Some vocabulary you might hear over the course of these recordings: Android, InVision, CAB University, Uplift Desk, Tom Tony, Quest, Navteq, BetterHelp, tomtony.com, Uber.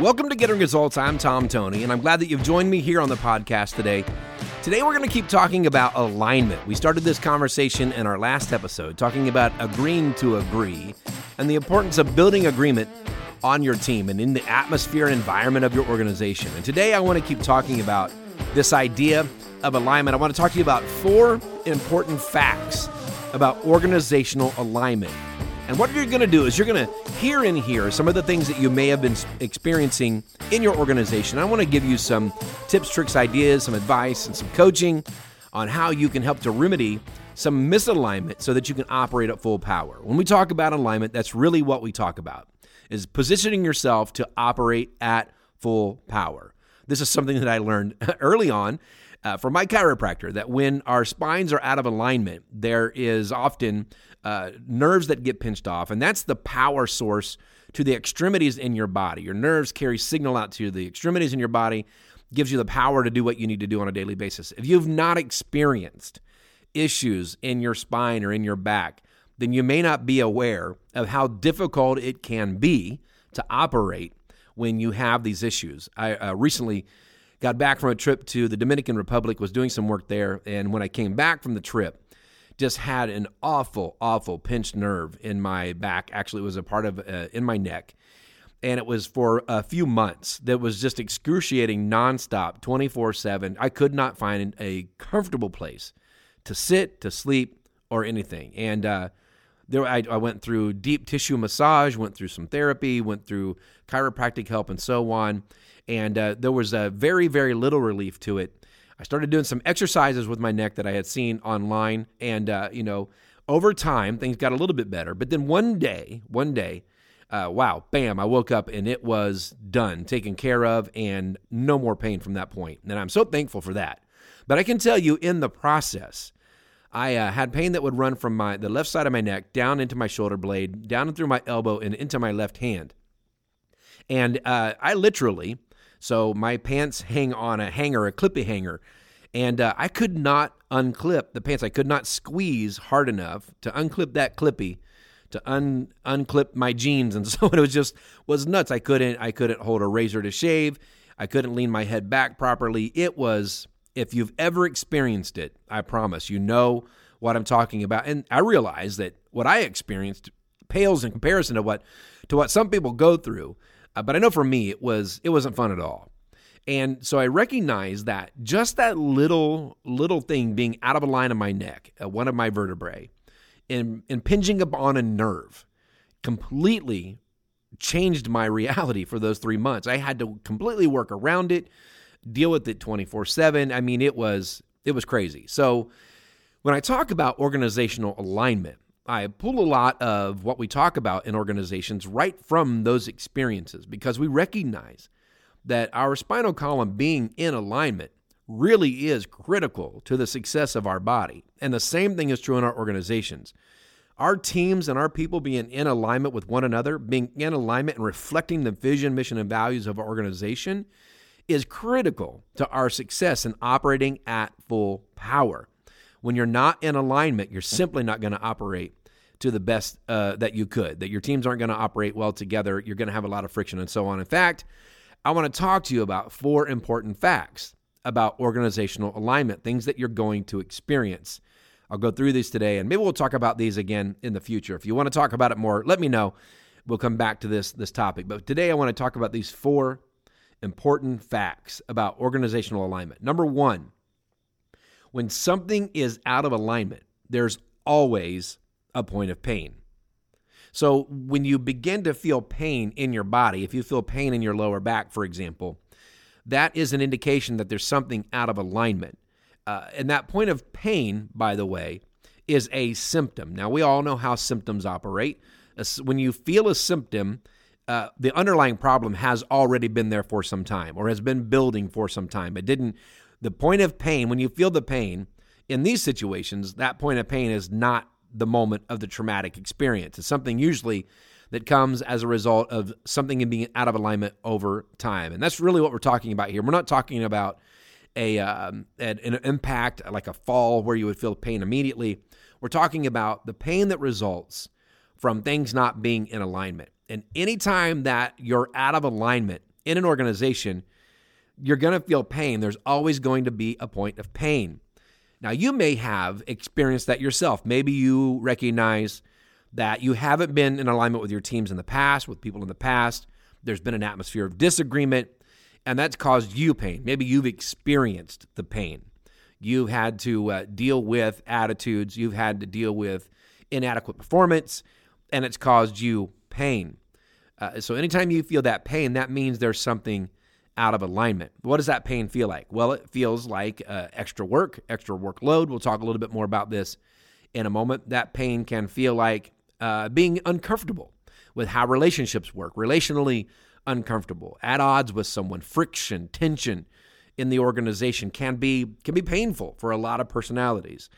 Welcome to Getting Results. I'm Tom Tony, and I'm glad that you've joined me here on the podcast today. Today, we're going to keep talking about alignment. We started this conversation in our last episode, talking about agreeing to agree and the importance of building agreement on your team and in the atmosphere and environment of your organization. And today, I want to keep talking about this idea of alignment. I want to talk to you about four important facts about organizational alignment. And what you're going to do is you're going to hear in here some of the things that you may have been experiencing in your organization. I want to give you some tips, tricks, ideas, some advice, and some coaching on how you can help to remedy some misalignment so that you can operate at full power. When we talk about alignment, that's really what we talk about, is positioning yourself to operate at full power. This is something that I learned early on from my chiropractor, that when our spines are out of alignment, there is often nerves that get pinched off, and that's the power source to the extremities in your body. Your nerves carry signal out to the extremities in your body, gives you the power to do what you need to do on a daily basis. If you've not experienced issues in your spine or in your back, then you may not be aware of how difficult it can be to operate when you have these issues. I recently got back from a trip to the Dominican Republic, was doing some work there, and when I came back from the trip, just had an awful pinched nerve in my back. Actually, it was a part of in my neck. And it was for a few months. That was just excruciating, nonstop, 24/7. I could not find a comfortable place to sit, to sleep, or anything. And I went through deep tissue massage, went through some therapy, went through chiropractic help, and so on. And there was a very, very little relief to it. I started doing some exercises with my neck that I had seen online, and over time things got a little bit better. But then one day, wow, bam! I woke up and it was done, taken care of, and no more pain from that point. And I'm so thankful for that. But I can tell you, in the process, I had pain that would run from the left side of my neck down into my shoulder blade, down and through my elbow, and into my left hand. And I literally. So my pants hang on a hanger, a clippy hanger, and I could not unclip the pants. I could not squeeze hard enough to unclip that clippy, to unclip my jeans, and so it was nuts. I couldn't hold a razor to shave. I couldn't lean my head back properly. It was, if you've ever experienced it, I promise you know what I'm talking about. And I realize that what I experienced pales in comparison to what some people go through. But I know for me, it wasn't fun at all. And so I recognized that just that little thing being out of a line of my neck, one of my vertebrae, and impinging upon a nerve completely changed my reality for those 3 months. I had to completely work around it, deal with it 24/7. I mean, it was crazy. So when I talk about organizational alignment, I pull a lot of what we talk about in organizations right from those experiences, because we recognize that our spinal column being in alignment really is critical to the success of our body. And the same thing is true in our organizations. Our teams and our people being in alignment with one another, being in alignment and reflecting the vision, mission, and values of our organization is critical to our success in operating at full power. When you're not in alignment, you're simply not going to operate to the best that you could, that your teams aren't going to operate well together. You're going to have a lot of friction and so on. In fact, I want to talk to you about four important facts about organizational alignment, things that you're going to experience. I'll go through these today, and maybe we'll talk about these again in the future. If you want to talk about it more, let me know. We'll come back to this topic. But today I want to talk about these four important facts about organizational alignment. Number one, when something is out of alignment, there's always a point of pain. So when you begin to feel pain in your body, if you feel pain in your lower back, for example, that is an indication that there's something out of alignment. And that point of pain, by the way, is a symptom. Now, we all know how symptoms operate. When you feel a symptom, the underlying problem has already been there for some time, or has been building for some time. The point of pain, when you feel the pain in these situations, that point of pain is not the moment of the traumatic experience. It's something usually that comes as a result of something being out of alignment over time. And that's really what we're talking about here. We're not talking about an impact like a fall where you would feel pain immediately. We're talking about the pain that results from things not being in alignment. And anytime that you're out of alignment in an organization, you're going to feel pain. There's always going to be a point of pain. Now, you may have experienced that yourself. Maybe you recognize that you haven't been in alignment with your teams in the past, with people in the past. There's been an atmosphere of disagreement, and that's caused you pain. Maybe you've experienced the pain. You've had to deal with attitudes. You've had to deal with inadequate performance, and it's caused you pain. So anytime you feel that pain, that means there's something out of alignment. What does that pain feel like? Well, it feels like extra work, extra workload. We'll talk a little bit more about this in a moment. That pain can feel like being uncomfortable with how relationships work, relationally uncomfortable, at odds with someone, friction, tension in the organization can be painful for a lot of personalities.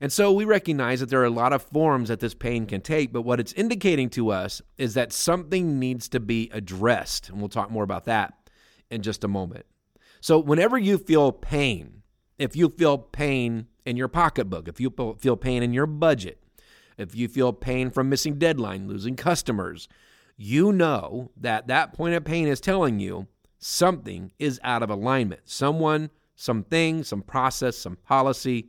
And so we recognize that there are a lot of forms that this pain can take, but what it's indicating to us is that something needs to be addressed. And we'll talk more about that in just a moment. So whenever you feel pain, if you feel pain in your pocketbook, if you feel pain in your budget, if you feel pain from missing deadline, losing customers, you know that that point of pain is telling you something is out of alignment. Someone, something, some process, some policy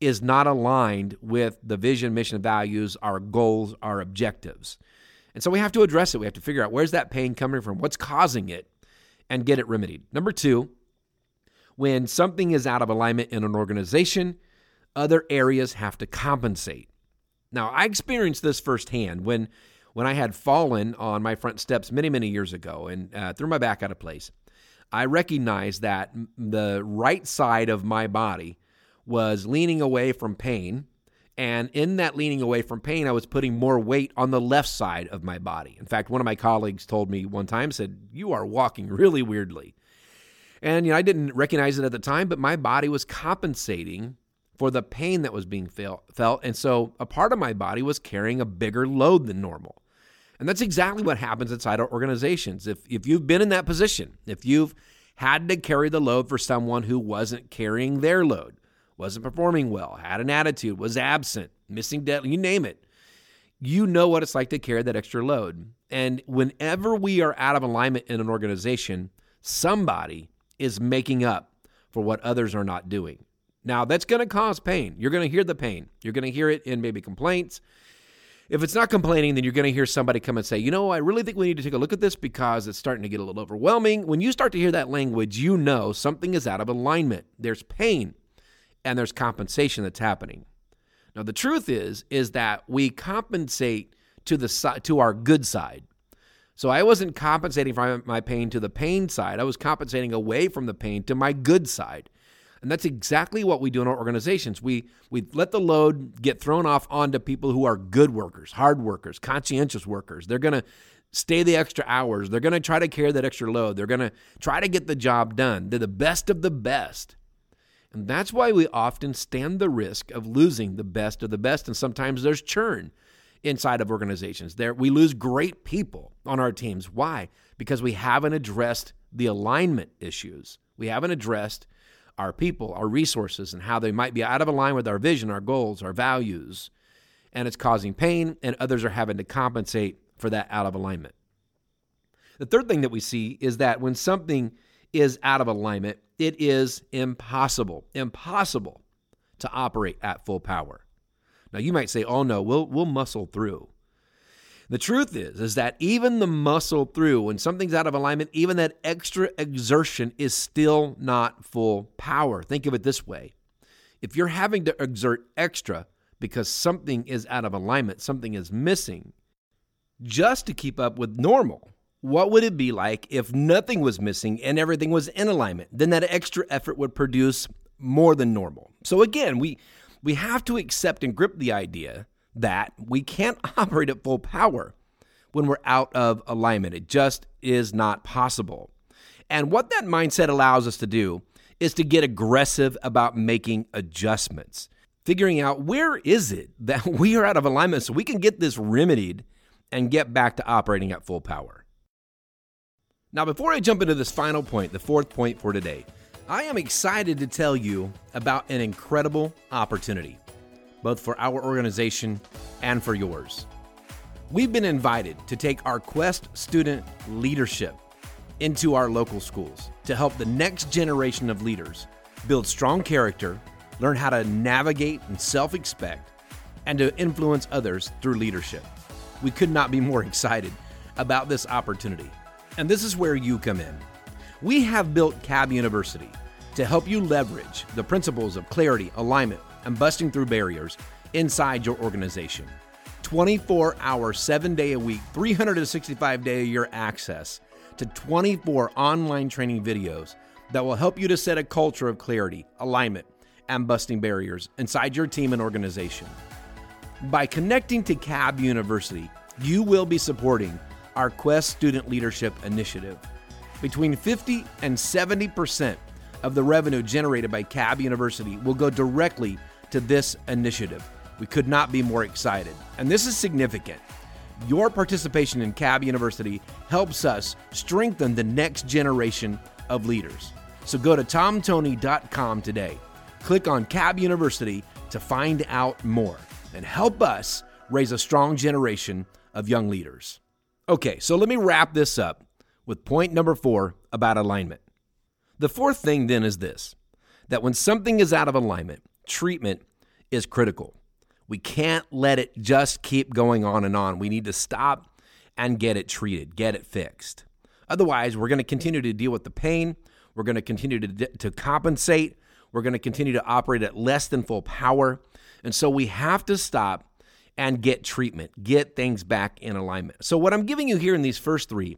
is not aligned with the vision, mission, values, our goals, our objectives. And so we have to address it. We have to figure out where's that pain coming from, what's causing it, and get it remedied. Number two, when something is out of alignment in an organization, other areas have to compensate. Now, I experienced this firsthand when I had fallen on my front steps many, many years ago and threw my back out of place. I recognized that the right side of my body was leaning away from pain. And in that leaning away from pain, I was putting more weight on the left side of my body. In fact, one of my colleagues told me one time, said, "You are walking really weirdly." And I didn't recognize it at the time, but my body was compensating for the pain that was being felt. And so a part of my body was carrying a bigger load than normal. And that's exactly what happens inside our organizations. If you've been in that position, if you've had to carry the load for someone who wasn't carrying their load, wasn't performing well, had an attitude, was absent, missing deadline, you name it, you know what it's like to carry that extra load. And whenever we are out of alignment in an organization, somebody is making up for what others are not doing. Now, that's going to cause pain. You're going to hear the pain. You're going to hear it in maybe complaints. If it's not complaining, then you're going to hear somebody come and say, I really think we need to take a look at this because it's starting to get a little overwhelming. When you start to hear that language, you know something is out of alignment. There's pain and there's compensation that's happening. Now, the truth is that we compensate to our good side. So I wasn't compensating for my pain to the pain side. I was compensating away from the pain to my good side. And that's exactly what we do in our organizations. We let the load get thrown off onto people who are good workers, hard workers, conscientious workers. They're going to stay the extra hours. They're going to try to carry that extra load. They're going to try to get the job done. They're the best of the best. And that's why we often stand the risk of losing the best of the best. And sometimes there's churn inside of organizations. We lose great people on our teams. Why? Because we haven't addressed the alignment issues. We haven't addressed our people, our resources, and how they might be out of alignment with our vision, our goals, our values, and it's causing pain, and others are having to compensate for that out of alignment. The third thing that we see is that when something is out of alignment, it is impossible to operate at full power. Now, you might say, oh, no, we'll muscle through. The truth is that even the muscle through, when something's out of alignment, even that extra exertion is still not full power. Think of it this way. If you're having to exert extra because something is out of alignment, something is missing, just to keep up with normal, what would it be like if nothing was missing and everything was in alignment? Then that extra effort would produce more than normal. So again, we have to accept and grip the idea that we can't operate at full power when we're out of alignment. It just is not possible. And what that mindset allows us to do is to get aggressive about making adjustments, figuring out where is it that we are out of alignment so we can get this remedied and get back to operating at full power. Now, before I jump into this final point, the fourth point for today, I am excited to tell you about an incredible opportunity, both for our organization and for yours. We've been invited to take our Quest student leadership into our local schools to help the next generation of leaders build strong character, learn how to navigate and self-expect, and to influence others through leadership. We could not be more excited about this opportunity. And this is where you come in. We have built CAB University to help you leverage the principles of clarity, alignment, and busting through barriers inside your organization. 24-hour, 7-day-a-week, 365-day-a-year access to 24 online training videos that will help you to set a culture of clarity, alignment, and busting barriers inside your team and organization. By connecting to CAB University, you will be supporting our Quest Student Leadership Initiative. Between 50 and 70% of the revenue generated by CAB University will go directly to this initiative. We could not be more excited. And this is significant. Your participation in CAB University helps us strengthen the next generation of leaders. So go to tomtony.com today. Click on CAB University to find out more and help us raise a strong generation of young leaders. Okay, so let me wrap this up with point number 4 about alignment. The fourth thing then is this, that when something is out of alignment, treatment is critical. We can't let it just keep going on and on. We need to stop and get it treated, get it fixed. Otherwise, we're going to continue to deal with the pain. We're going to continue to compensate. We're going to continue to operate at less than full power. And so we have to stop and get treatment, get things back in alignment. So what I'm giving you here in these first 3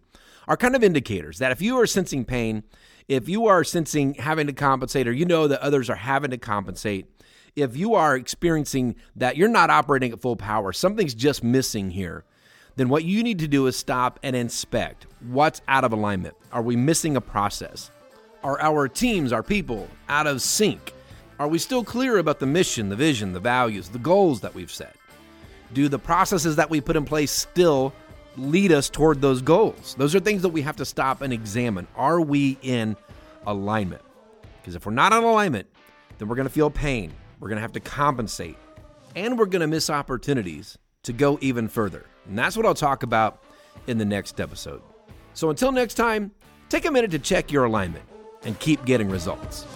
are kind of indicators that if you are sensing pain, if you are sensing having to compensate, or you know that others are having to compensate, if you are experiencing that you're not operating at full power, something's just missing here, then what you need to do is stop and inspect what's out of alignment. Are we missing a process? Are our teams, our people, out of sync? Are we still clear about the mission, the vision, the values, the goals that we've set? Do the processes that we put in place still lead us toward those goals? Those are things that we have to stop and examine. Are we in alignment? Because if we're not in alignment, then we're going to feel pain. We're going to have to compensate, and we're going to miss opportunities to go even further. And that's what I'll talk about in the next episode. So until next time, take a minute to check your alignment and keep getting results.